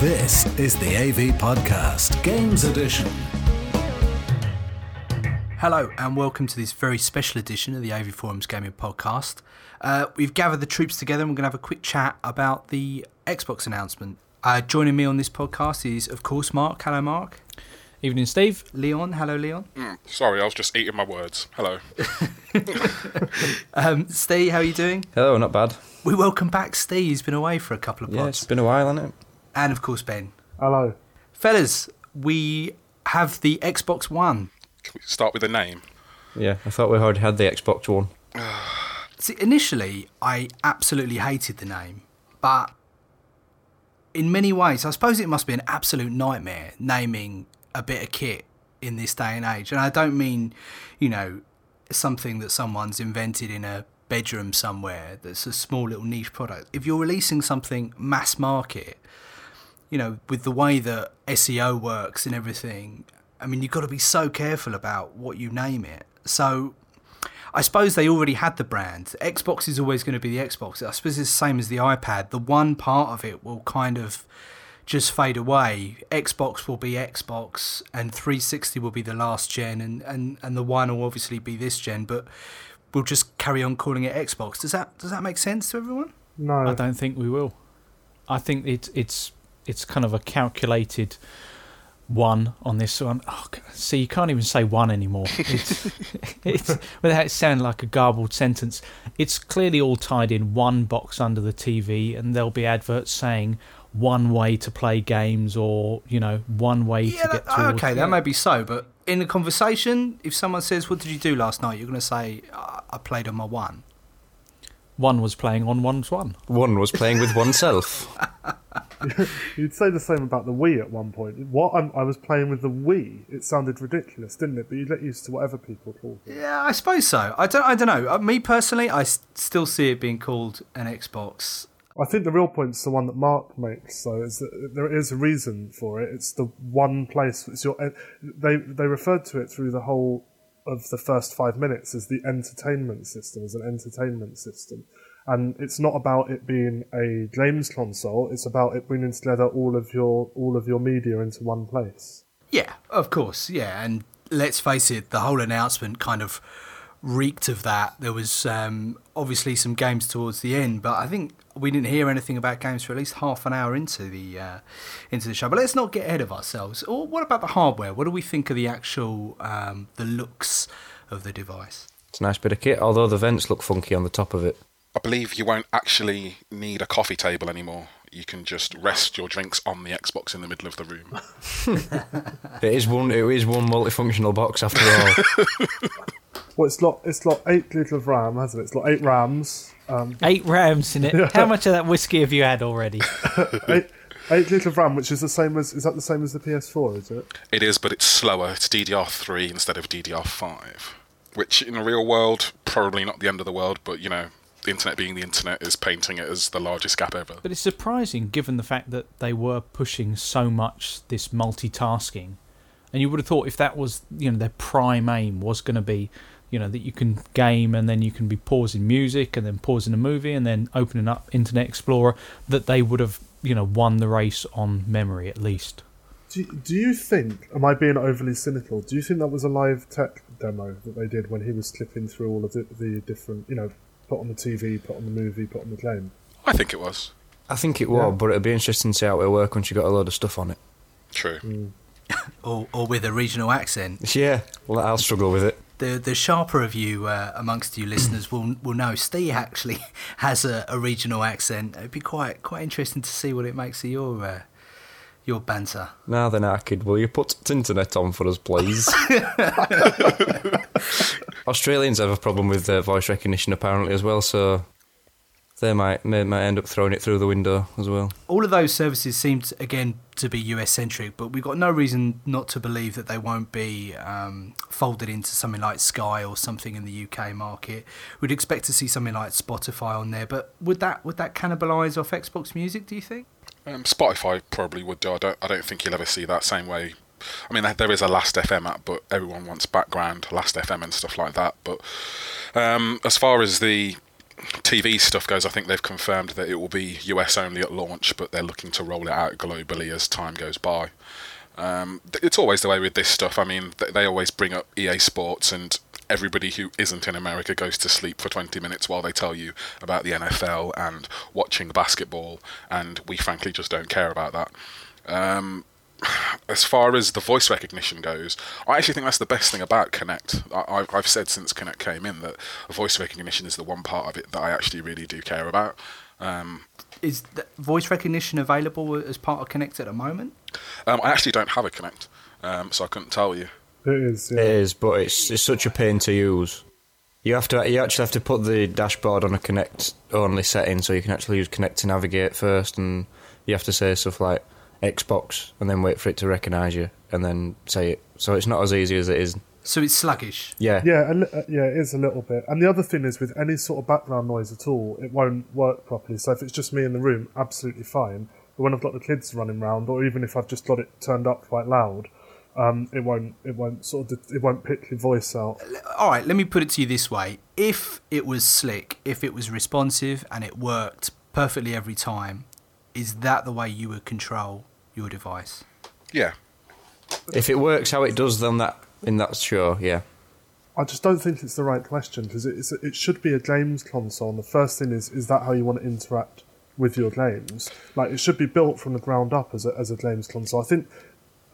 This is the AV Podcast, Games Edition. Hello and welcome to this very special edition of the AV Forums Gaming Podcast. We've gathered the troops together and we're going to have a quick chat about the Xbox announcement. Joining me on this podcast is, of course, Mark. Hello, Mark. Evening, Steve. Leon. Hello, Leon. Sorry, I was just eating my words. Hello. Steve, how are you doing? Hello, not bad. We welcome back Steve, who's been away for a couple of pods. Yeah, it's been a while, hasn't it? And, of course, Ben. Hello. Fellas, we have the Xbox One. Can we start with a name? Yeah, I thought we already had the Xbox One. See, initially, I absolutely hated the name, but in many ways, I suppose it must be an absolute nightmare naming a bit of kit in this day and age. And I don't mean, you know, something that someone's invented in a bedroom somewhere that's a small little niche product. If you're releasing something mass market, you know, with the way that SEO works and everything, I mean, you've got to be so careful about what you name it. So I suppose they already had the brand. Xbox is always going to be the Xbox. I suppose it's the same as the iPad. The one part of it will kind of just fade away. Xbox will be Xbox and 360 will be the last gen and the One will obviously be this gen, but we'll just carry on calling it Xbox. Does that make sense to everyone? No. I don't think we will. I think it's kind of a calculated one on this one. Oh, see, you can't even say one anymore. It's without it sounding like a garbled sentence. It's clearly all tied in one box under the TV, and there'll be adverts saying one way to play games or, you know, one way to get to. Okay, that may be so, but in a conversation, if someone says, what did you do last night? You're going to say, I played on my One. One was playing on one's One. One was playing with oneself. You'd say the same about the Wii at one point. What I was playing with the Wii, it sounded ridiculous, didn't it? But you get used to whatever people call it. Yeah, I suppose so. I don't know. Me personally, I still see it being called an Xbox. I think the real point's the one that Mark makes, though, is that there is a reason for it. It's the one place. It's your. They referred to it through the whole of the first 5 minutes as the entertainment system, as an entertainment system. And it's not about it being a games console. It's about it bringing together all of your media into one place. Yeah, of course. Yeah, and let's face it, the whole announcement kind of reeked of that. There was obviously some games towards the end, but I think we didn't hear anything about games for at least half an hour into the show. But let's not get ahead of ourselves. Or what about the hardware? What do we think of the actual the looks of the device? It's a nice bit of kit, although the vents look funky on the top of it. I believe you won't actually need a coffee table anymore. You can just rest your drinks on the Xbox in the middle of the room. It is one multifunctional box after all. Well, it's got 8 gigs of RAM, hasn't it? It's got 8 RAMs. 8 RAMs in it. Yeah. How much of that whiskey have you had already? 8 gigs of RAM, which is the same as... Is that the same as the PS4, is it? It is, but it's slower. It's DDR3 instead of DDR5, which in the real world, probably not the end of the world, but, you know, the internet being the internet is painting it as the largest gap ever. But it's surprising given the fact that they were pushing so much this multitasking. And you would have thought if that was, you know, their prime aim was going to be, you know, that you can game and then you can be pausing music and then pausing a movie and then opening up Internet Explorer, that they would have, you know, won the race on memory at least. Do you think, am I being overly cynical, do you think that was a live tech demo that they did when he was clipping through all of the different, you know, put on the TV, put on the movie, put on the game? I think it was. But it'd be interesting to see how it'll work once you got a load of stuff on it. True. Mm. or with a regional accent. Yeah, well, I'll struggle with it. The sharper of you amongst you listeners will know Steve actually has a regional accent. It'd be quite interesting to see what it makes of your banter. Now then, Arkid, will you put internet on for us, please? Australians have a problem with voice recognition apparently as well, so they might end up throwing it through the window as well. All of those services seem, again, to be US-centric, but we've got no reason not to believe that they won't be folded into something like Sky or something in the UK market. We'd expect to see something like Spotify on there, but would that cannibalise off Xbox Music, do you think? Spotify probably would do. I don't think you'll ever see that same way. I mean, there is a Last FM app, but everyone wants background Last FM and stuff like that. But as far as the TV stuff goes, I think they've confirmed that it will be US only at launch, but they're looking to roll it out globally as time goes by. It's always the way with this stuff. I mean, they always bring up EA Sports, and everybody who isn't in America goes to sleep for 20 minutes while they tell you about the NFL and watching basketball, and we frankly just don't care about that. As far as the voice recognition goes, I actually think that's the best thing about Kinect. I've said since Kinect came in that voice recognition is the one part of it that I actually really do care about. Is voice recognition available as part of Kinect at the moment? I actually don't have a Kinect, so I couldn't tell you. It is, yeah. It is, but it's such a pain to use. You actually have to put the dashboard on a Kinect only setting, so you can actually use Kinect to navigate first, and you have to say stuff like Xbox, and then wait for it to recognise you, and then say it. So it's not as easy as it is. So it's sluggish. Yeah. Yeah, it is a little bit. And the other thing is, with any sort of background noise at all, it won't work properly. So if it's just me in the room, absolutely fine. But when I've got the kids running around, or even if I've just got it turned up quite loud, it won't pick your voice out. All right, let me put it to you this way: if it was slick, if it was responsive, and it worked perfectly every time, is that the way you would control your device? Yeah. If it works how it does, then that in that show, yeah. I just don't think it's the right question, because it should be a games console. And the first thing is that how you want to interact with your games? Like, it should be built from the ground up as a games console. I think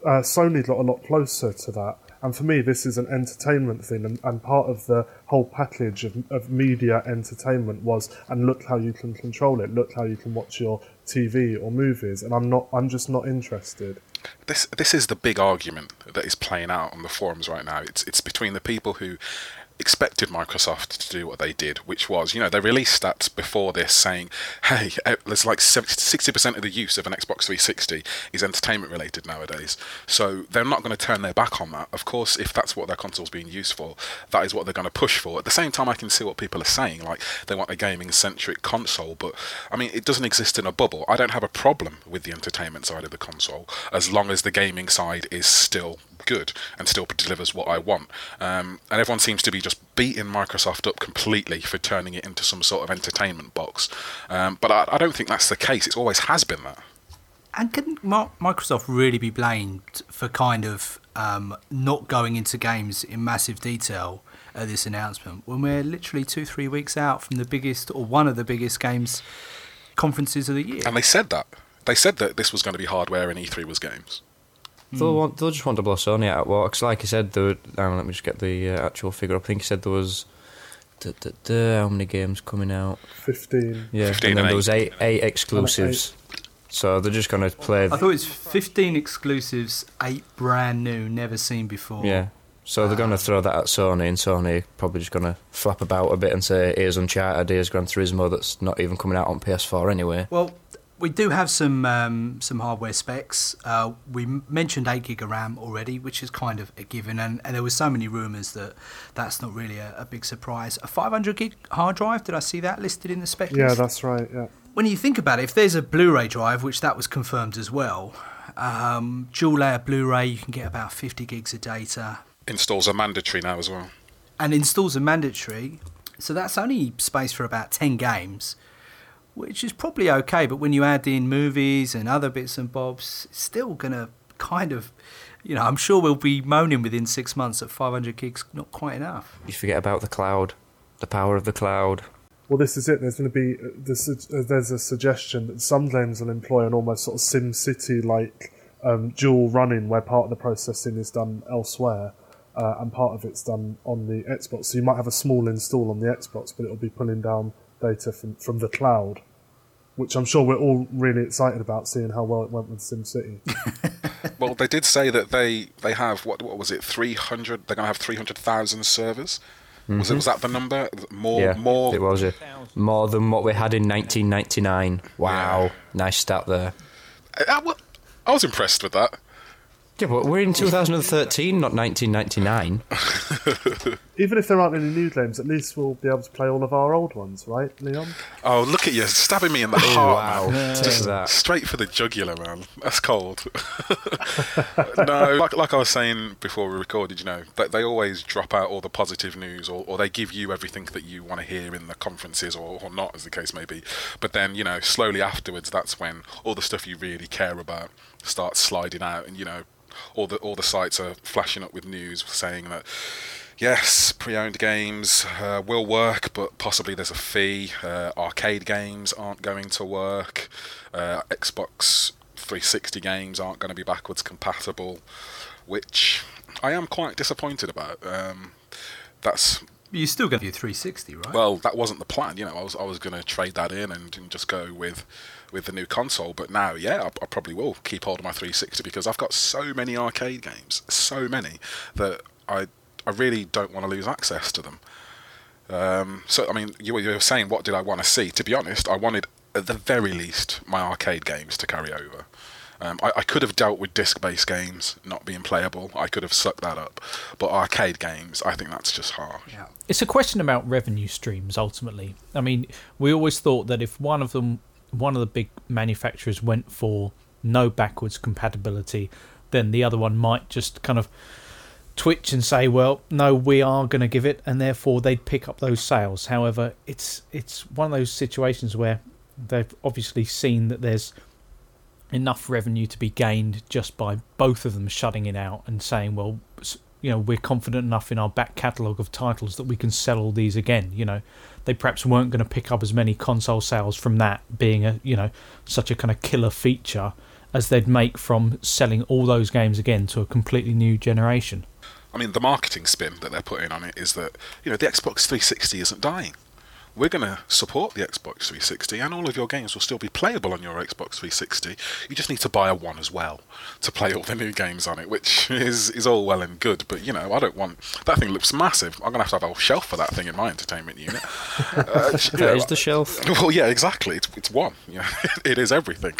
Sony got a lot closer to that. And for me, this is an entertainment thing, and part of the whole package of media entertainment was, and look how you can control it, look how you can watch your TV or movies, and I'm just not interested. This is the big argument that is playing out on the forums right now. It's between the people who expected Microsoft to do what they did, which was, they released stats before this saying, hey, there's like 60% of the use of an Xbox 360 is entertainment related nowadays. So they're not going to turn their back on that. Of course, if that's what their console's being used for, that is what they're going to push for. At the same time, I can see what people are saying, like they want a gaming-centric console, but I mean, it doesn't exist in a bubble. I don't have a problem with the entertainment side of the console, as long as the gaming side is still good and still delivers what I want. And everyone seems to be just beating Microsoft up completely for turning it into some sort of entertainment box. But I don't think that's the case. It always has been that. And can Microsoft really be blamed for kind of not going into games in massive detail at this announcement, when we're literally 2-3 weeks out from the biggest, or one of the biggest, games conferences of the year? And they said that. They said that this was going to be hardware and E3 was games. They'll just want to blow Sony out of water, because like I said, let me just get the actual figure up. I think he said there was, how many games coming out? 15. Yeah, 15 and then there was eight exclusives. So they're just going to play... I thought it was 15 exclusives, 8 brand new, never seen before. Yeah, so they're going to throw that at Sony, and Sony probably just going to flap about a bit and say, here's Uncharted, here's Gran Turismo, that's not even coming out on PS4 anyway. Well... we do have some hardware specs. We mentioned 8 gig of RAM already, which is kind of a given, and there were so many rumours that that's not really a big surprise. A 500 gig hard drive, did I see that listed in the spec list? Yeah, that's right, yeah. When you think about it, if there's a Blu-ray drive, which that was confirmed as well, dual layer Blu-ray, you can get about 50 gigs of data. Installs are mandatory now as well. And installs are mandatory, so that's only space for about 10 games, which is probably okay, but when you add in movies and other bits and bobs, it's still going to kind of, I'm sure we'll be moaning within 6 months that 500 gigs not quite enough. You forget about the cloud, the power of the cloud. Well, this is it. There's a suggestion that some games will employ an almost sort of SimCity-like dual running, where part of the processing is done elsewhere. And part of it's done on the Xbox. So you might have a small install on the Xbox, but it'll be pulling down data from the cloud, which I'm sure we're all really excited about, seeing how well it went with SimCity. Well, they did say that they have, what was it, 300, they're going to have 300,000 servers? Mm-hmm. Was that the number? More. It was more than what we had in 1999. Wow. Yeah. Nice stat there. I was impressed with that. Yeah, but we're in 2013, not 1999. even if there aren't any new games, at least we'll be able to play all of our old ones, right, Leon? Oh, look at you, stabbing me in the heart, wow. No, just that. Straight for the jugular, man. That's cold. No, like I was saying before we recorded, you know, they always drop out all the positive news, or they give you everything that you want to hear in the conferences, or not, as the case may be. But then, you know, slowly afterwards, that's when all the stuff you really care about starts sliding out, and, you know, all the sites are flashing up with news saying that, yes, pre-owned games will work, but possibly there's a fee. Arcade games aren't going to work. Xbox 360 games aren't going to be backwards compatible, which I am quite disappointed about. That's... You still got your 360, right? Well, that wasn't the plan. You know, I was going to trade that in and just go with the new console. But now, yeah, I probably will keep hold of my 360 because I've got so many arcade games, so many, that I really don't want to lose access to them. So, I mean, you were saying, what did I want to see? To be honest, I wanted, at the very least, my arcade games to carry over. I could have dealt with disc-based games not being playable. I could have sucked that up. But arcade games, I think that's just harsh. Yeah. It's a question about revenue streams, ultimately. I mean, we always thought that if one of the big manufacturers went for no backwards compatibility, then the other one might just kind of twitch and say, well, no, we are going to give it, and therefore they'd pick up those sales. However, it's one of those situations where they've obviously seen that there's enough revenue to be gained just by both of them shutting it out and saying, well, you know, we're confident enough in our back catalogue of titles that we can sell all these again. You know, they perhaps weren't going to pick up as many console sales from that being a, you know, such a kind of killer feature as they'd make from selling all those games again to a completely new generation. I mean, the marketing spin that they're putting on it is that, you know, the Xbox 360 isn't dying. We're going to support the Xbox 360 and all of your games will still be playable on your Xbox 360. You just need to buy a one as well to play all the new games on it, which is all well and good. But, you know, I don't want... That thing looks massive. I'm going to have a whole shelf for that thing in my entertainment unit. That is the shelf. Well, yeah, exactly. It's one. Yeah, it is everything.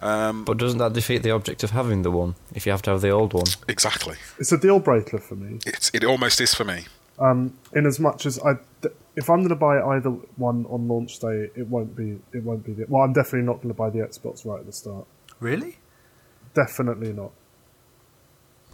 But doesn't that defeat the object of having the one if you have to have the old one? Exactly. It's a deal breaker for me. It almost is for me. In as much as if I'm going to buy either one on launch day, it won't be. Well, I'm definitely not going to buy the Xbox right at the start. Really? Definitely not.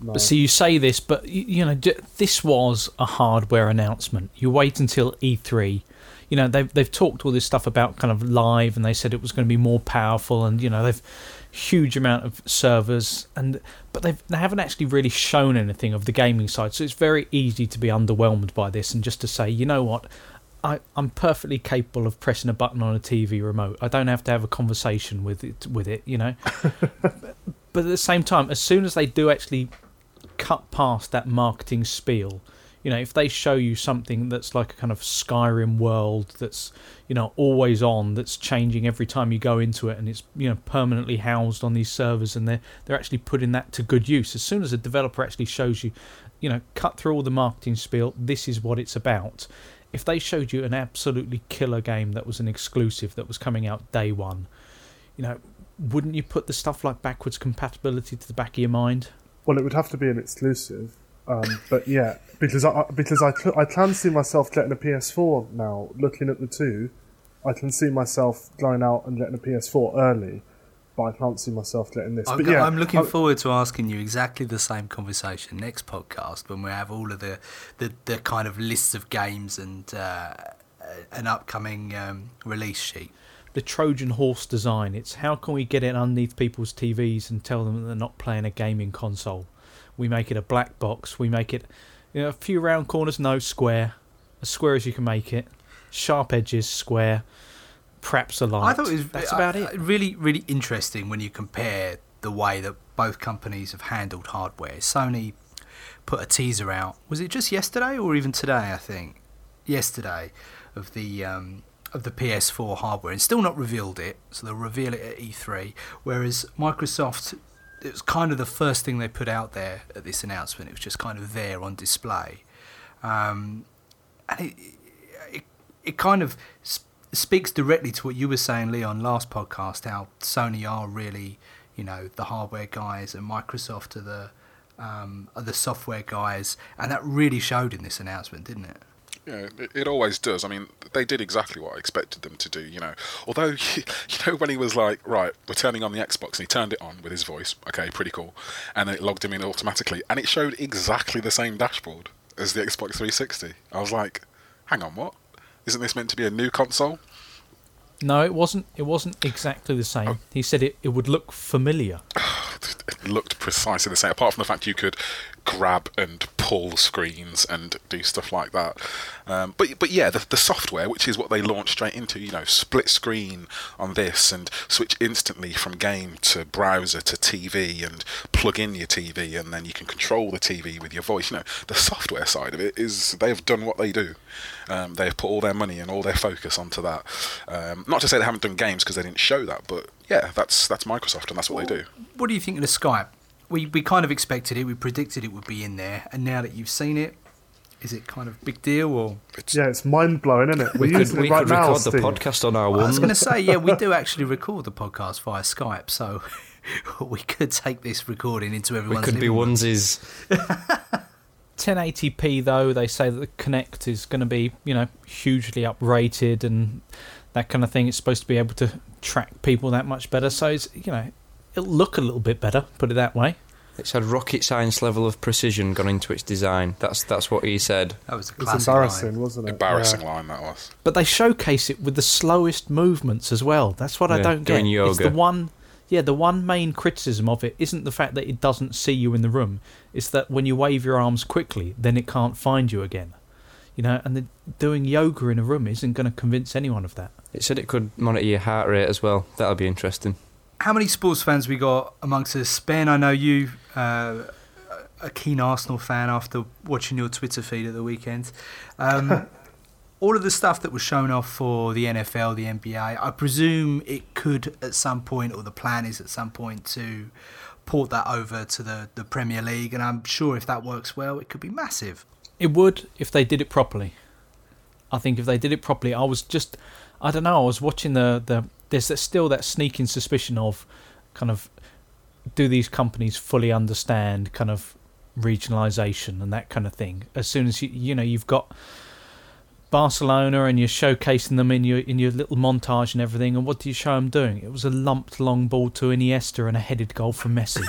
No. But see, you say this, but you know, this was a hardware announcement. You wait until E3. You know, they've talked all this stuff about kind of live, and they said it was going to be more powerful, and you know, they've huge amount of servers, but they haven't actually really shown anything of the gaming side, so it's very easy to be underwhelmed by this and just to say, you know what, I'm perfectly capable of pressing a button on a TV remote. I don't have to have a conversation with it, you know. But at the same time, as soon as they do actually cut past that marketing spiel, you know, if they show you something that's like a kind of Skyrim world that's, you know, always on, that's changing every time you go into it, and it's, you know, permanently housed on these servers, and they're actually putting that to good use. As soon as a developer actually shows you, you know, cut through all the marketing spiel, this is what it's about. If they showed you an absolutely killer game that was an exclusive that was coming out day one, you know, wouldn't you put the stuff like backwards compatibility to the back of your mind? Well, it would have to be an exclusive. But yeah, because I can see myself getting a PS4 now. Looking at the two, I can see myself going out and getting a PS4 early, but I can't see myself getting this. But yeah, I'm looking forward to asking you exactly the same conversation next podcast when we have all of the kind of lists of games and an upcoming release sheet. The Trojan horse design. It's how can we get it underneath people's TVs and tell them that they're not playing a gaming console. We make it a black box. We make it, you know, a few round corners, no, square. As square as you can make it. Sharp edges, square. Perhaps a light. I thought that's about it. Really, really interesting when you compare the way that both companies have handled hardware. Sony put a teaser out. Was it just yesterday or even today, I think? Yesterday, of the PS4 hardware. And still not revealed it, so they'll reveal it at E3. Whereas Microsoft... It was kind of the first thing they put out there at this announcement. It was just kind of there on display. And it kind of speaks directly to what you were saying, Leon, last podcast, how Sony are really, you know, the hardware guys and Microsoft are the the software guys, and that really showed in this announcement, didn't it? Yeah, it always does. I mean, they did exactly what I expected them to do, you know. Although, you know, when he was like, right, we're turning on the Xbox, and he turned it on with his voice, okay, pretty cool, and it logged him in automatically, and it showed exactly the same dashboard as the Xbox 360. I was like, hang on, what? Isn't this meant to be a new console? No, it wasn't. It wasn't exactly the same. Oh. He said it would look familiar. It looked precisely the same, apart from the fact you could grab and pull screens and do stuff like that. But yeah, the software, which is what they launched straight into, you know, split screen on this and switch instantly from game to browser to TV and plug in your TV and then you can control the TV with your voice. You know, the software side of it is they've done what they do. They've put all their money and all their focus onto that. Not to say they haven't done games because they didn't show that, but yeah, that's Microsoft and that's what they do. What are you thinking of Skype? We kind of expected it. We predicted it would be in there, and now that you've seen it, is it kind of a big deal or? Yeah, it's mind blowing, isn't it? We could record the podcast on our wall. I was going to say, yeah, we do actually record the podcast via Skype, so we could take this recording into everyone's. We could be onesies. 1080p though, they say that the Kinect is going to be, you know, hugely uprated and that kind of thing. It's supposed to be able to track people that much better, so it's, you know. It'll look a little bit better, put it that way. It's had rocket science level of precision gone into its design. That's what he said. That was a classic line, wasn't it? Embarrassing line, that was. But they showcase it with the slowest movements as well. That's what I don't get. Doing yoga. It's the one main criticism of it isn't the fact that it doesn't see you in the room. It's that when you wave your arms quickly, then it can't find you again. You know, and doing yoga in a room isn't going to convince anyone of that. It said it could monitor your heart rate as well. That'll be interesting. How many sports fans we got amongst us? Ben, I know you a keen Arsenal fan after watching your Twitter feed at the weekend. All of the stuff that was shown off for the NFL, the NBA, I presume it could at some point, or the plan is at some point, to port that over to the Premier League, and I'm sure if that works well, it could be massive. It would if they did it properly. I think if they did it properly, I was watching there's still that sneaking suspicion of kind of do these companies fully understand kind of regionalisation and that kind of thing. As soon as you've got Barcelona and you're showcasing them in your little montage and everything, and what do you show them doing? It was a lumped long ball to Iniesta and a headed goal from Messi.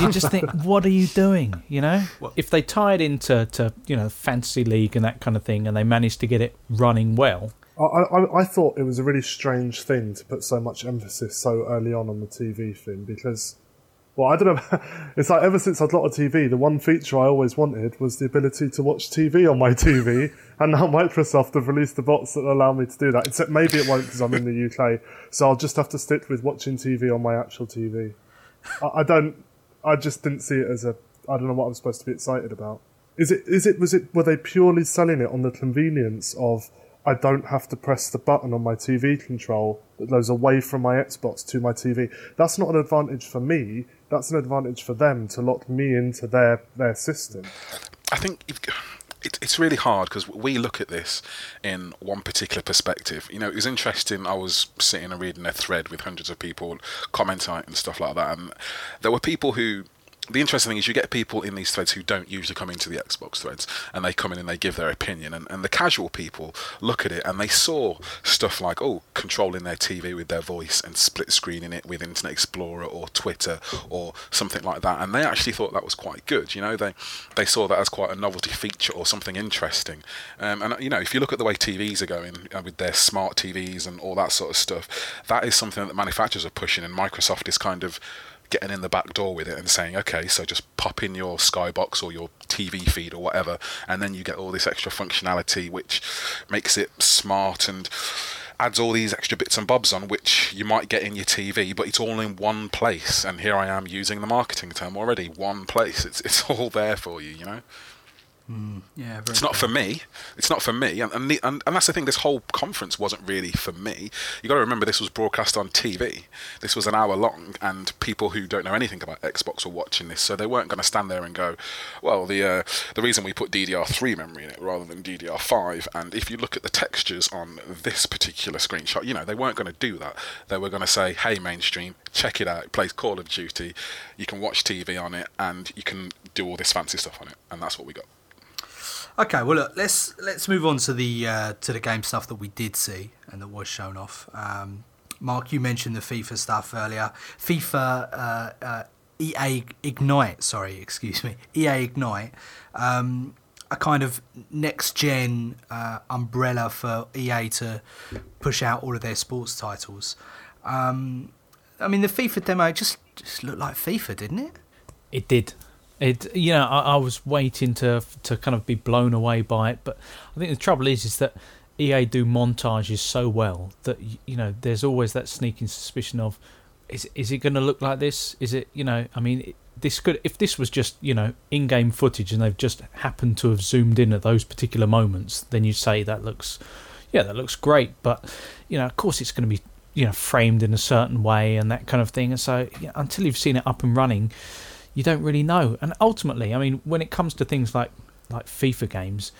You just think, what are you doing? You know, if they tie it into you know, fantasy league and that kind of thing, and they managed to get it running well. I thought it was a really strange thing to put so much emphasis so early on the TV thing because, well, I don't know. It's like ever since I'd got a TV, the one feature I always wanted was the ability to watch TV on my TV, and now Microsoft have released the bots that allow me to do that. Except maybe it won't because I'm in the UK, so I'll just have to stick with watching TV on my actual TV. I just didn't see it as I don't know what I'm supposed to be excited about. Were they purely selling it on the convenience of? I don't have to press the button on my TV control that goes away from my Xbox to my TV. That's not an advantage for me. That's an advantage for them to lock me into their system. I think it's really hard because we look at this in one particular perspective. You know, it was interesting. I was sitting and reading a thread with hundreds of people commenting on it and stuff like that. And there were people who... The interesting thing is you get people in these threads who don't usually come into the Xbox threads, and they come in and they give their opinion, and the casual people look at it and they saw stuff like, oh, controlling their TV with their voice and split screening it with Internet Explorer or Twitter or something like that, and they actually thought that was quite good. You know, they saw that as quite a novelty feature or something interesting. And you know, if you look at the way TVs are going with their smart TVs and all that sort of stuff, that is something that manufacturers are pushing, and Microsoft is kind of getting in the back door with it and saying, okay, so just pop in your Sky box or your TV feed or whatever, and then you get all this extra functionality which makes it smart and adds all these extra bits and bobs on which you might get in your TV, but it's all in one place. And here I am using the marketing term already, one place. It's all there for you, you know. Yeah, it's not for me. It's not for me, and that's the thing. This whole conference wasn't really for me. You got to remember, this was broadcast on TV. This was an hour long, and people who don't know anything about Xbox were watching this, so they weren't going to stand there and go, "Well, the reason we put DDR3 memory in it rather than DDR5, and if you look at the textures on this particular screenshot, you know, they weren't going to do that. They were going to say, "Hey, mainstream, check it out. It plays Call of Duty. You can watch TV on it, and you can do all this fancy stuff on it, and that's what we got. Okay, well look, let's move on to the game stuff that we did see and that was shown off. Mark, you mentioned the FIFA stuff earlier. EA Ignite, a kind of next-gen umbrella for EA to push out all of their sports titles. I mean, the FIFA demo just looked like FIFA, didn't it? It did. It, you know, I was waiting to kind of be blown away by it, but I think the trouble is that EA do montages so well that, you know, there's always that sneaking suspicion of, is it going to look like this? Is it, you know, I mean, this could, if this was just, you know, in-game footage and they've just happened to have zoomed in at those particular moments, then you say that looks great, but, you know, of course it's going to be, you know, framed in a certain way and that kind of thing. And so, you know, until you've seen it up and running, you don't really know. And ultimately, I mean, when it comes to things like FIFA games,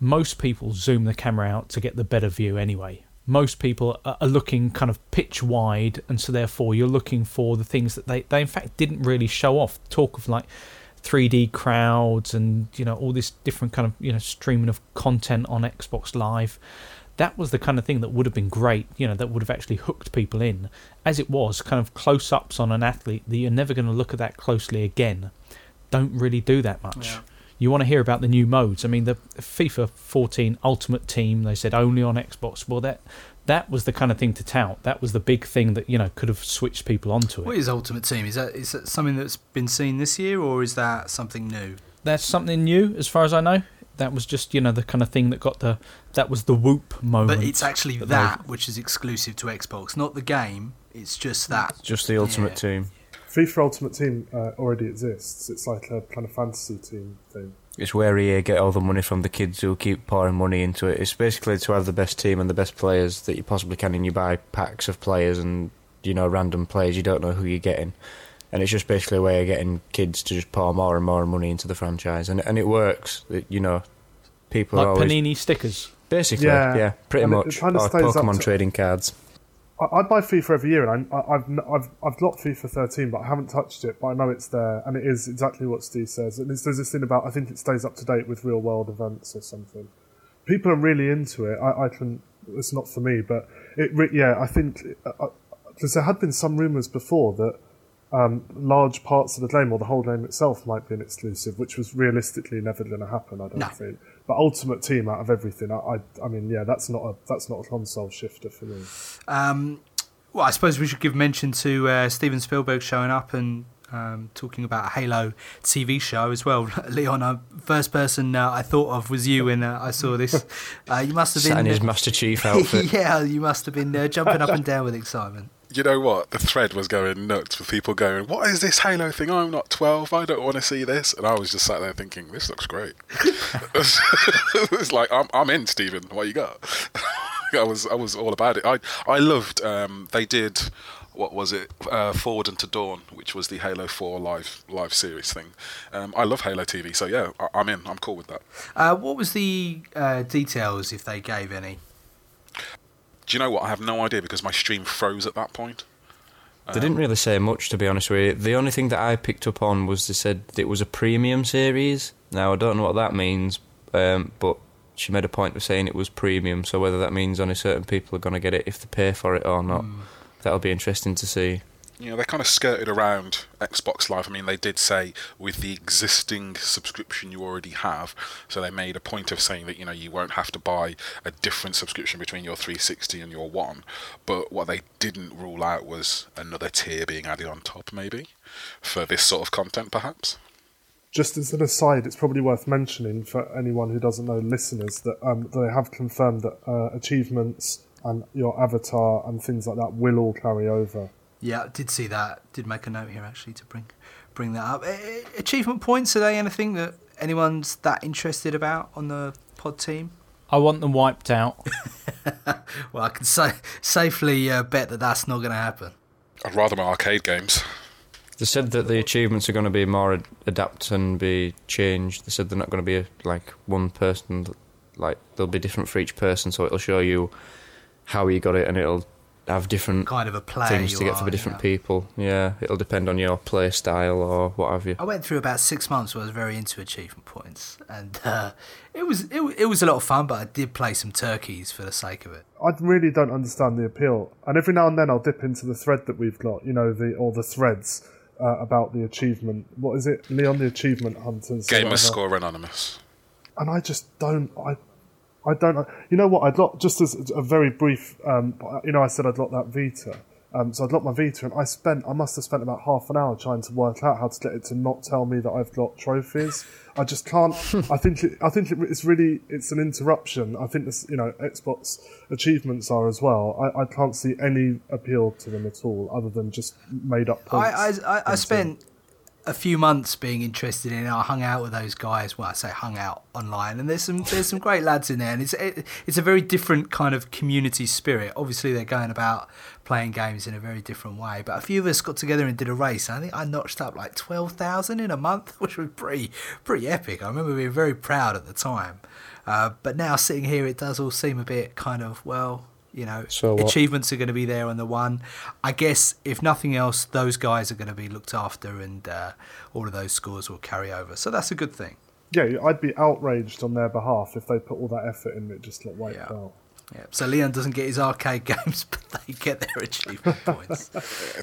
most people zoom the camera out to get the better view anyway. Most people are looking kind of pitch wide, and so therefore you're looking for the things that they in fact didn't really show off. Talk of like 3D crowds and, you know, all this different kind of, you know, streaming of content on Xbox Live. That was the kind of thing that would have been great, you know, that would have actually hooked people in. As it was, kind of close-ups on an athlete that you're never going to look at that closely again. Don't really do that much. Yeah. You want to hear about the new modes. I mean, the FIFA 14 Ultimate Team, they said only on Xbox. Well, that was the kind of thing to tout. That was the big thing that, you know, could have switched people onto it. What is Ultimate Team? Is that something that's been seen this year, or is that something new? That's something new, as far as I know. That was just, you know, the kind of thing that got that was the whoop moment. But it's actually that which is exclusive to Xbox, not the game. It's just that. It's just the Ultimate Team. FIFA Ultimate Team already exists. It's like a kind of fantasy team thing. It's where EA get all the money from the kids who keep pouring money into it. It's basically to have the best team and the best players that you possibly can, and you buy packs of players and, you know, random players. You don't know who you're getting. And it's just basically a way of getting kids to just pour more and more money into the franchise. And it works. It, you know, people like are always... Panini stickers. Basically, yeah pretty and much. Or Pokemon trading cards. I buy FIFA every year, and I've got FIFA 13, but I haven't touched it, but I know it's there, and it is exactly what Steve says. And there's this thing about, I think it stays up to date with real-world events or something. People are really into it. I can... It's not for me, but... I think... Because there had been some rumours before that large parts of the game or the whole game itself might be an exclusive, which was realistically never going to happen, I don't think. But Ultimate Team out of everything, I mean, that's not a console shifter for me. Well, I suppose we should give mention to Steven Spielberg showing up and talking about a Halo TV show as well. Leon, first person I thought of was you when I saw this. You must have been in his Master Chief outfit. Yeah, you must have been jumping up and down with excitement. You know what? The thread was going nuts with people going, "What is this Halo thing? I'm not 12. I don't want to see this." And I was just sat there thinking, "This looks great." It's like I'm in, Stephen. What you got? I was all about it. I loved. They did. What was it? Forward and to Dawn, which was the Halo 4 live series thing. I love Halo TV, so yeah, I'm in. I'm cool with that. What was the details, if they gave any? Do you know what? I have no idea because my stream froze at that point. They didn't really say much, to be honest with you. The only thing that I picked up on was they said it was a premium series. Now, I don't know what that means, but she made a point of saying it was premium, so whether that means only certain people are going to get it if they pay for it or not, that'll be interesting to see. You know, they kind of skirted around Xbox Live. I mean, they did say with the existing subscription you already have, so they made a point of saying that, you know, you won't have to buy a different subscription between your 360 and your One. But what they didn't rule out was another tier being added on top, maybe, for this sort of content, perhaps. Just as an aside, it's probably worth mentioning for anyone who doesn't know, listeners, that they have confirmed that achievements and your avatar and things like that will all carry over. Yeah, I did see that. Did make a note here, actually, to bring that up. Achievement points, are they anything that anyone's that interested about on the pod team? I want them wiped out. Well, I can safely bet that that's not going to happen. I'd rather my arcade games. They said that the achievements are going to be more adapt and be changed. They said they're not going to be like one person. Like, they'll be different for each person, so it'll show you how you got it, and it'll have different kind of a play things to get for different people. Yeah, it'll depend on your play style or what have you. I went through about 6 months where I was very into achievement points, and it was a lot of fun, but I did play some turkeys for the sake of it. I really don't understand the appeal, and every now and then I'll dip into the thread that we've got, you know, the threads about the achievement. What is it, Leon? The achievement hunters. Gamers Score Anonymous. And I just don't. I don't. You know what? I'd locked, just as a very brief. You know, I said I'd locked that Vita. So I'd locked my Vita, and I must have spent about half an hour trying to work out how to get it to not tell me that I've got trophies. I just can't. It's an interruption. I think this, you know, Xbox achievements are as well. I can't see any appeal to them at all, other than just made up points. I spent a few months being interested in it. I hung out with those guys. Well, I say hung out online, and there's some great lads in there, and it's a very different kind of community spirit. Obviously, they're going about playing games in a very different way, but a few of us got together and did a race, and I think I notched up like 12,000 in a month, which was pretty epic. I remember being very proud at the time, but now sitting here, it does all seem a bit kind of, well, you know, so achievements are going to be there on the one. I guess, if nothing else, those guys are going to be looked after, and all of those scores will carry over. So that's a good thing. Yeah, I'd be outraged on their behalf if they put all that effort in it just like wiped out. Yeah. So Leon doesn't get his arcade games, but they get their achievement points.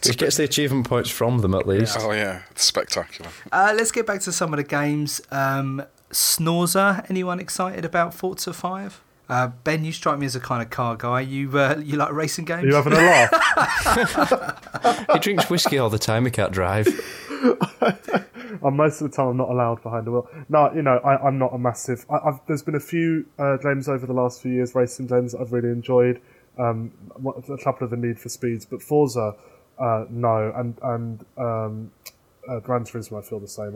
He gets the achievement points from them, at least. Yeah. Oh, yeah. It's spectacular. Let's get back to some of the games. Snorza, anyone excited about Forza 5? Ben, you strike me as a kind of car guy. You like racing games? Are you having a laugh? He drinks whiskey all the time. He can't drive. Most of the time, I'm not allowed behind the wheel. No, you know, I'm not a massive. There's been a few games over the last few years, racing games that I've really enjoyed. A couple of the Need for Speeds, but Forza, no, and Gran Turismo, I feel the same.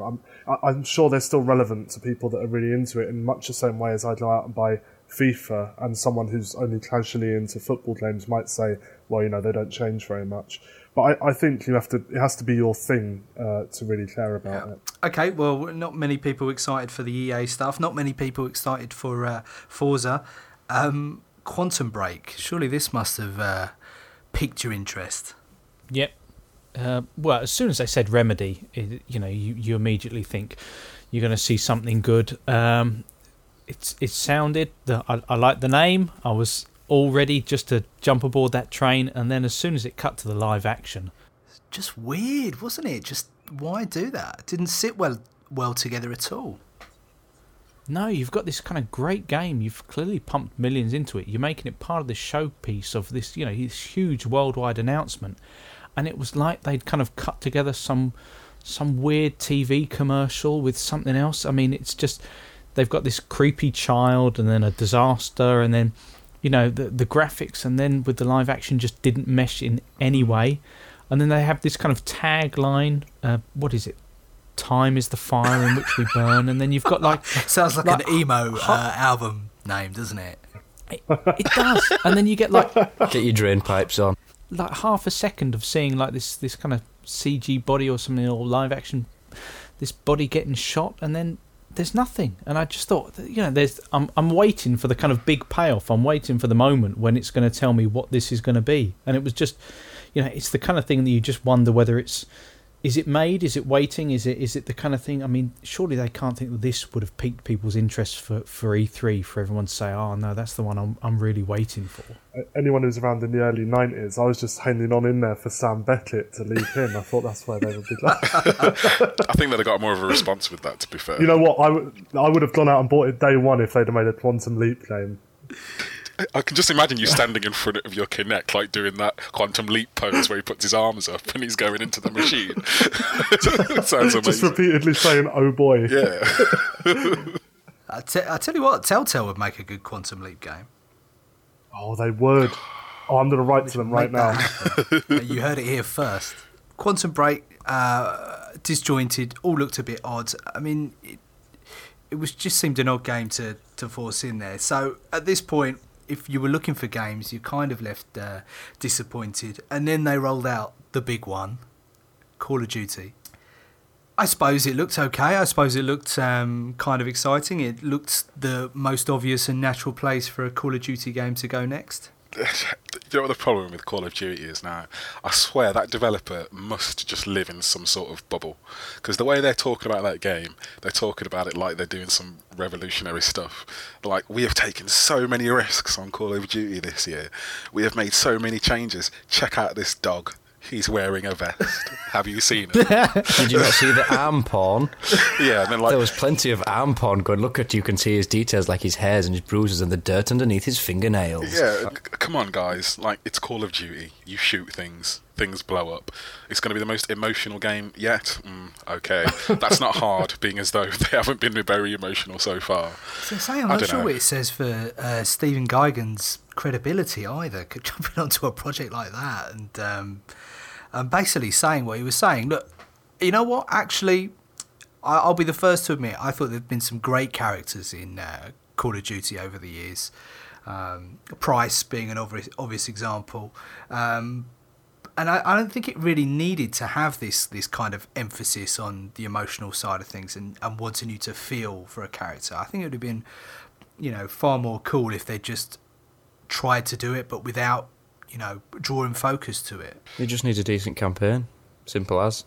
I'm sure they're still relevant to people that are really into it in much the same way as I go out and buy FIFA, and someone who's only casually into football games might say, well, you know, they don't change very much. But I think it has to be your thing to really care about it. Okay, well, not many people excited for the EA stuff. Not many people excited for Forza. Quantum Break, surely this must have piqued your interest. Yep. Well, as soon as I said Remedy, you know, you immediately think you're going to see something good. It sounded, I liked the name. I was all ready just to jump aboard that train, and then as soon as it cut to the live action, it's just weird, wasn't it? Just why do that? It didn't sit well together at all. No, you've got this kind of great game. You've clearly pumped millions into it. You're making it part of the showpiece of this, you know, this huge worldwide announcement, and it was like they'd kind of cut together some weird TV commercial with something else. I mean, it's just. They've got this creepy child, and then a disaster, and then, you know, the graphics, and then with the live action just didn't mesh in any way. And then they have this kind of tagline, what is it? Time is the fire in which we burn. And then you've got like... Sounds like an emo album name, doesn't it? It does. And then you get like... Get your drain pipes on. Like half a second of seeing like this kind of CG body or something, or live action, this body getting shot, and then... There's nothing, and I just thought, you know, I'm waiting for the kind of big payoff. I'm waiting for the moment when it's going to tell me what this is going to be. And it was just, you know, it's the kind of thing that you just wonder whether is it made? Is it waiting? Is it the kind of thing? I mean, surely they can't think that this would have piqued people's interest for E3, for everyone to say, oh no, that's the one I'm really waiting for. Anyone who's around in the early 90s, I was just hanging on in there for Sam Beckett to leave him. I thought that's where they would be glad. I think they'd have got more of a response with that, to be fair. You know what? I would have gone out and bought it day one if they'd have made a Quantum Leap game. I can just imagine you standing in front of your Kinect, like doing that Quantum Leap pose where he puts his arms up and he's going into the machine. Sounds amazing. Just repeatedly saying, oh boy. Yeah. I tell you what, Telltale would make a good Quantum Leap game. Oh, they would. Oh, I'm going to write to them right now. You heard it here first. Quantum Break, disjointed, all looked a bit odd. I mean... It was just seemed an odd game to force in there. So at this point, if you were looking for games, you kind of left disappointed. And then they rolled out the big one, Call of Duty. I suppose it looked okay. I suppose it looked kind of exciting. It looked the most obvious and natural place for a Call of Duty game to go next. you know what the problem with Call of Duty is now? I swear that developer must just live in some sort of bubble, because the way they're talking about that game, they're talking about it like they're doing some revolutionary stuff. Like, we have taken so many risks on Call of Duty this year. We have made so many changes. Check out this dog. He's wearing a vest. Have you seen it? Did you not see the arm porn? Yeah, and then like there was plenty of arm porn going. Look at, you can see his details, like his hairs and his bruises and the dirt underneath his fingernails. Yeah, come on, guys. Like, it's Call of Duty. You shoot things. Things blow up. It's going to be the most emotional game yet. Okay, that's not hard, being as though they haven't been very emotional so far. So I'm not sure what it says for Stephen Geigen's credibility either. Jumping onto a project like that and basically saying what he was saying. Look, you know what? Actually, I'll be the first to admit I thought there'd been some great characters in Call of Duty over the years. Price being an obvious example. And I don't think it really needed to have this kind of emphasis on the emotional side of things and wanting you to feel for a character. I think it would have been, you know, far more cool if they just tried to do it, but without, you know, drawing focus to it. You just need a decent campaign. Simple as.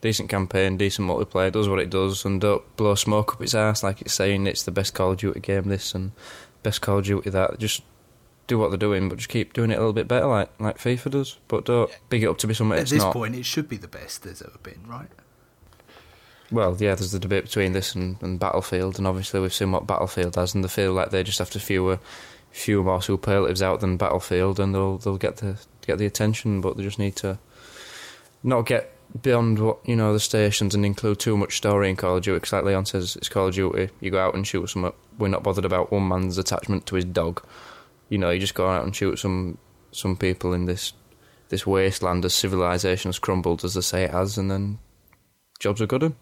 Decent campaign, decent multiplayer, does what it does, and don't blow smoke up its arse like it's saying it's the best Call of Duty game this and best Call of Duty that. Just do what they're doing, but just keep doing it a little bit better, like FIFA does. But don't big it up to be something it's not. At this point, it should be the best there's ever been, right? Well, yeah, there's the debate between this and Battlefield, and obviously we've seen what Battlefield has, and they feel like they just have to fewer more superlatives out than Battlefield, and they'll get the attention. But they just need to not get beyond what, you know, the stations, and include too much story in Call of Duty. Because like Leon says, it's Call of Duty. You go out and shoot someone. We're not bothered about one man's attachment to his dog. You know, you just go out and shoot some people in this wasteland as civilization has crumbled, as they say it has, and then jobs are good.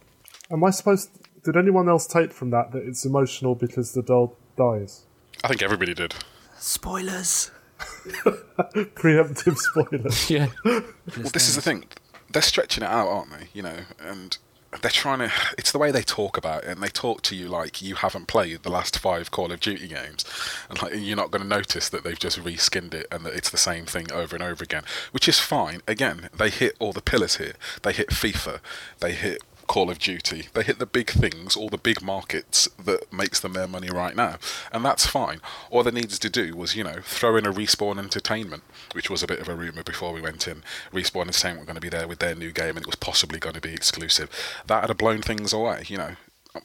Am I supposed? Did anyone else take from that it's emotional because the dog dies? I think everybody did. Spoilers. Preemptive spoilers. Yeah. Well, this is the thing. They're stretching it out, aren't they? You know, and they're trying to... It's the way they talk about it, and they talk to you like you haven't played the last 5 Call of Duty games, and like you're not going to notice that they've just reskinned it and that it's the same thing over and over again, which is fine. Again, they hit all the pillars here. They hit FIFA. They hit Call of Duty. They hit the big things, all the big markets that makes them their money right now, and that's fine. All they needed to do was, you know, throw in a Respawn Entertainment, which was a bit of a rumour before we went in. Respawn Entertainment were going to be there with their new game, and it was possibly going to be exclusive. That had blown things away, you know.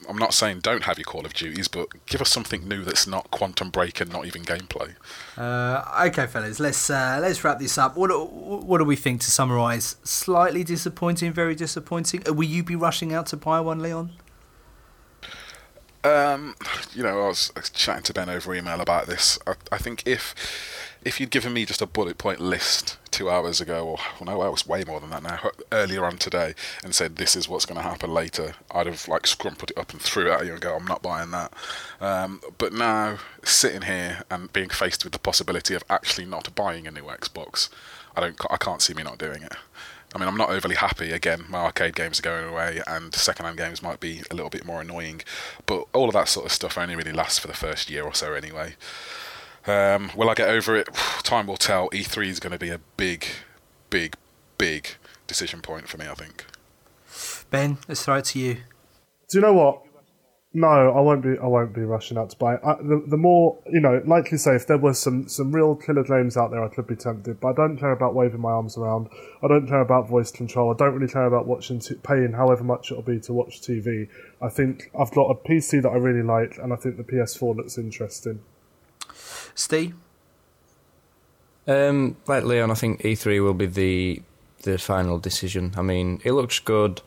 I'm not saying don't have your Call of Duties, but give us something new that's not Quantum Break and not even gameplay. Okay, fellas, let's wrap this up. What do we think, to summarise? Slightly disappointing, very disappointing. Will you be rushing out to buy one, Leon? You know, I was chatting to Ben over email about this. I think if you'd given me just a bullet point list 2 hours ago, or no, it was way more than that now, earlier on today, and said this is what's going to happen later, I'd have like scrumpled it up and threw it at you and go, I'm not buying that. But now, sitting here and being faced with the possibility of actually not buying a new Xbox, I can't see me not doing it. I mean, I'm not overly happy. Again, my arcade games are going away, and second-hand games might be a little bit more annoying. But all of that sort of stuff only really lasts for the first year or so anyway. Will I get over it? Time will tell. E3 is going to be a big, big, big decision point for me, I think. Ben, let's throw it to you. Do you know what? No, I won't be rushing out to buy it. The more, you know, like you say, if there were some real killer games out there, I could be tempted. But I don't care about waving my arms around. I don't care about voice control. I don't really care about paying however much it'll be to watch TV. I think I've got a PC that I really like, and I think the PS4 looks interesting. Steve? Like Leon, I think E3 will be the final decision. I mean, it looks good.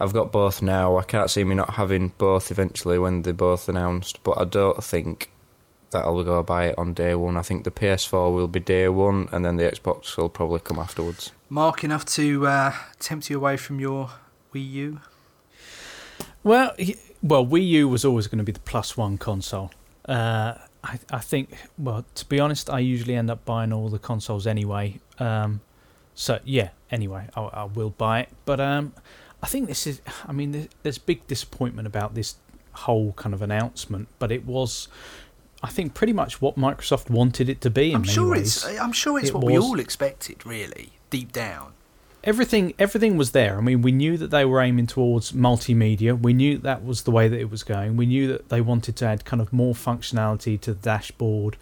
I've got both now. I can't see me not having both eventually when they're both announced, but I don't think that I'll go buy it on day one. I think the PS4 will be day one, and then the Xbox will probably come afterwards. Mark, enough to tempt you away from your Wii U? Well, Wii U was always going to be the +1 console. I think, well, to be honest, I usually end up buying all the consoles anyway. So, yeah, anyway, I will buy it. But I think this is, I mean, there's big disappointment about this whole kind of announcement, but it was I think, pretty much what Microsoft wanted it to be. I'm sure it's what we all expected, really, deep down. Everything was there. I mean, we knew that they were aiming towards multimedia. We knew that was the way that it was going. We knew that they wanted to add kind of more functionality to the dashboard.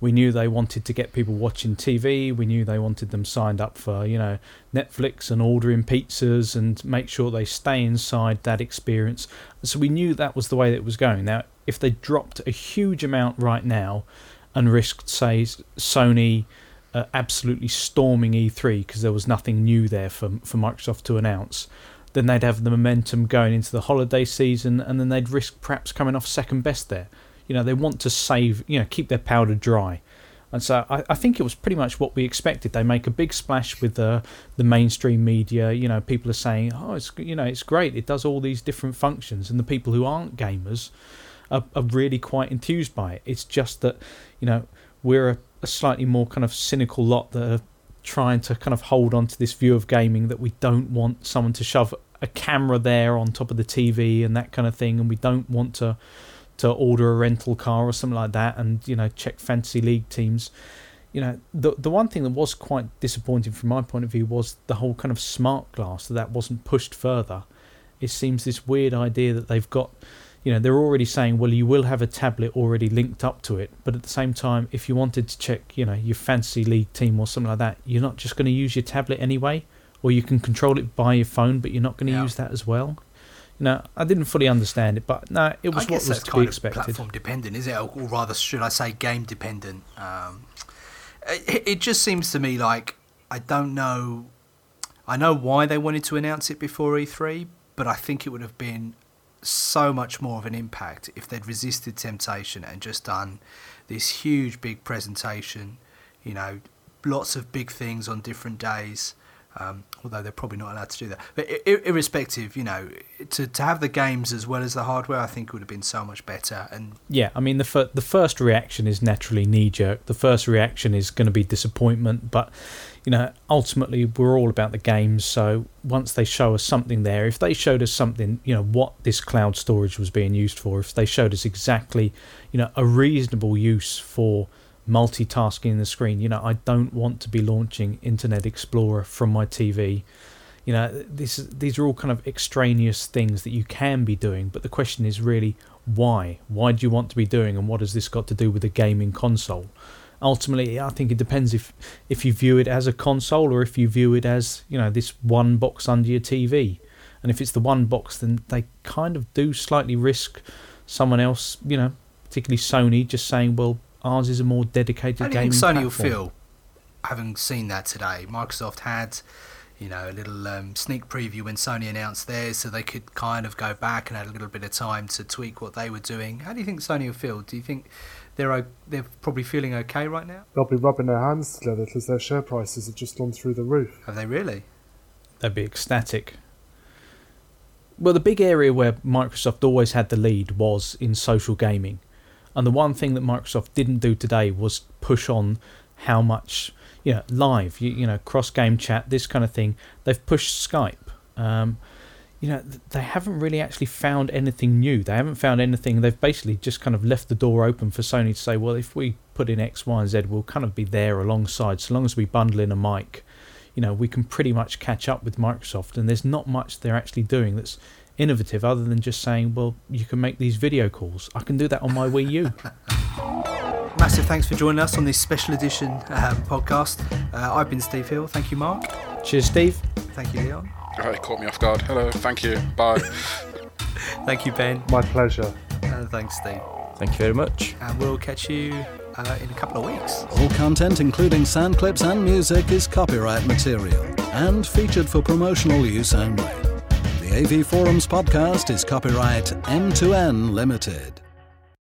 We knew they wanted to get people watching TV. We knew they wanted them signed up for, you know, Netflix and ordering pizzas and make sure they stay inside that experience. So we knew that was the way that it was going. Now, if they dropped a huge amount right now and risked, say, Sony... absolutely storming E3 because there was nothing new there for Microsoft to announce, then they'd have the momentum going into the holiday season, and then they'd risk perhaps coming off second best there. You know, they want to save, you know, keep their powder dry. And so I think it was pretty much what we expected. They make a big splash with the mainstream media. You know, people are saying, oh, it's, you know, it's great. It does all these different functions. And the people who aren't gamers are really quite enthused by it. It's just that, you know, we're a slightly more kind of cynical lot that are trying to kind of hold on to this view of gaming, that we don't want someone to shove a camera there on top of the TV and that kind of thing, and we don't want to order a rental car or something like that and, you know, check fantasy league teams. You know, the one thing that was quite disappointing from my point of view was the whole kind of smart glass, that wasn't pushed further. It seems this weird idea that they've got... You know, they're already saying, well, you will have a tablet already linked up to it. But at the same time, if you wanted to check, you know, your fantasy league team or something like that, you're not just going to use your tablet anyway. Or you can control it by your phone, but you're not going to use that as well. You know, I didn't fully understand it, but no, it was what was to be expected. I guess that's kind of platform dependent, is it? Or rather, should I say game dependent? It just seems to me like, I don't know. I know why they wanted to announce it before E3, but I think it would have been... so much more of an impact if they'd resisted temptation and just done this huge big presentation, you know, lots of big things on different days, although they're probably not allowed to do that, but irrespective, you know, to have the games as well as the hardware, I think would have been so much better. And yeah, I mean, the first reaction is naturally knee-jerk. The first reaction is going to be disappointment, but you know, ultimately we're all about the games. So once they show us something there, if they showed us something, you know, what this cloud storage was being used for, if they showed us exactly, you know, a reasonable use for multitasking the screen, you know, I don't want to be launching Internet Explorer from my TV. You know, these are all kind of extraneous things that you can be doing, but the question is really why? Why do you want to be doing, and what has this got to do with a gaming console? Ultimately, I think it depends if you view it as a console or if you view it as, you know, this one box under your TV. And if it's the one box, then they kind of do slightly risk someone else, you know, particularly Sony, just saying, well, ours is a more dedicated gaming platform. I think Sony will feel, having seen that today, Microsoft had, you know, a little sneak preview when Sony announced theirs, so they could kind of go back and had a little bit of time to tweak what they were doing. How do you think Sony will feel? Do you think... They're probably feeling okay right now? They'll be rubbing their hands together because their share prices have just gone through the roof. Have they really? They'd be ecstatic. Well, the big area where Microsoft always had the lead was in social gaming. And the one thing that Microsoft didn't do today was push on how much, you know, live, you know, cross-game chat, this kind of thing. They've pushed Skype. You know, they haven't really actually found anything new. They haven't found anything. They've basically just kind of left the door open for Sony to say, well, if we put in X, Y, and Z, we'll kind of be there alongside. So long as we bundle in a mic, you know, we can pretty much catch up with Microsoft. And there's not much they're actually doing that's innovative other than just saying, well, you can make these video calls. I can do that on my Wii U. Massive thanks for joining us on this special edition podcast. I've been Steve Hill. Thank you, Mark. Cheers, Steve. Thank you, Leon. Oh, it caught me off guard. Hello, thank you. Bye. Thank you, Ben. My pleasure. Thanks, Steve. Thank you very much. And we'll catch you in a couple of weeks. All content, including sound clips and music, is copyright material and featured for promotional use only. The AV Forums podcast is copyright M2N Limited.